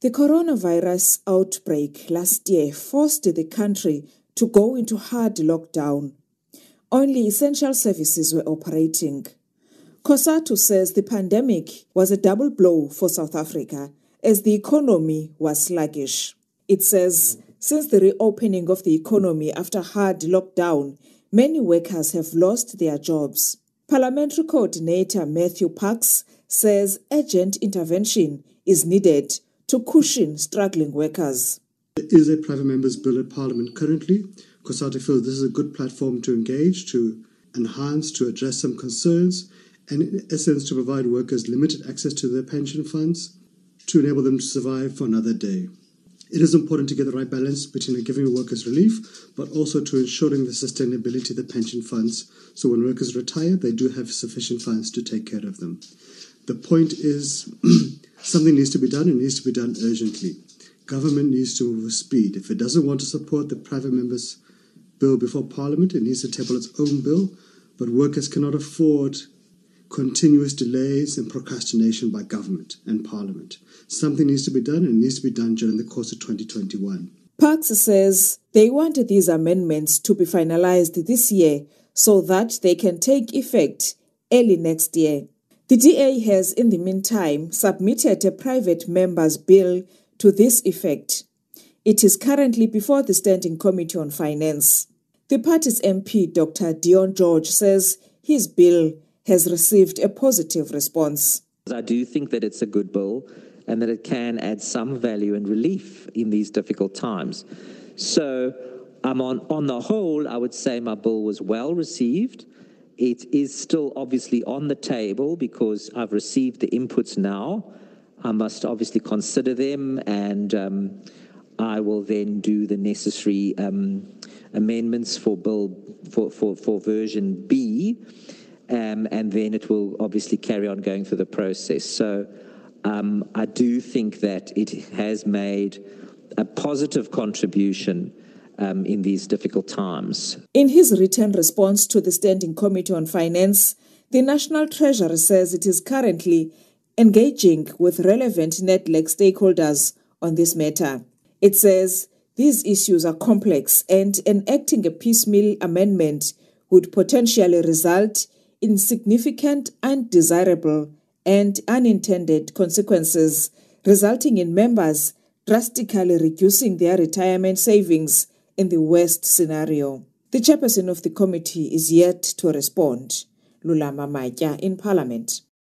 The coronavirus outbreak last year forced the country to go into hard lockdown. Only essential services were operating. Cosatu says the pandemic was a double blow for South Africa as the economy was sluggish. It says since the reopening of the economy after hard lockdown, many workers have lost their jobs. Parliamentary coordinator Matthew Parks says urgent intervention is needed to cushion struggling workers. There is a Platinum Members Bill at Parliament currently. Cosatu feels this is a good platform to engage, to enhance, to address some concerns, and in essence to provide workers limited access to their pension funds to enable them to survive for another day. It is important to get the right balance between giving workers relief, but also to ensuring the sustainability of the pension funds, so when workers retire, they do have sufficient funds to take care of them. The point is, something needs to be done, and needs to be done urgently. Government needs to move with speed. If it doesn't want to support the private members' bill before Parliament, it needs to table its own bill. But workers cannot afford continuous delays and procrastination by government and Parliament. Something needs to be done, and it needs to be done during the course of 2021. Parks says they want these amendments to be finalised this year so that they can take effect early next year. The DA has, in the meantime, submitted a private member's bill to this effect. It is currently before the Standing Committee on Finance. The party's MP, Dr. Dion George, says his bill has received a positive response. I do think that it's a good bill and that it can add some value and relief in these difficult times. So, on the whole, I would say my bill was well received. It is still obviously on the table because I've received the inputs now. I must obviously consider them, and I will then do the necessary amendments for bill for version B, and then it will obviously carry on going through the process. So I do think that it has made a positive contribution in these difficult times. In his written response to the Standing Committee on Finance, the National Treasurer says it is currently engaging with relevant NEDLAC stakeholders on this matter. It says these issues are complex and enacting a piecemeal amendment would potentially result in significant, undesirable and unintended consequences, resulting in members drastically reducing their retirement savings in the worst scenario. The chairperson of the committee is yet to respond, Lulama Maja, in Parliament.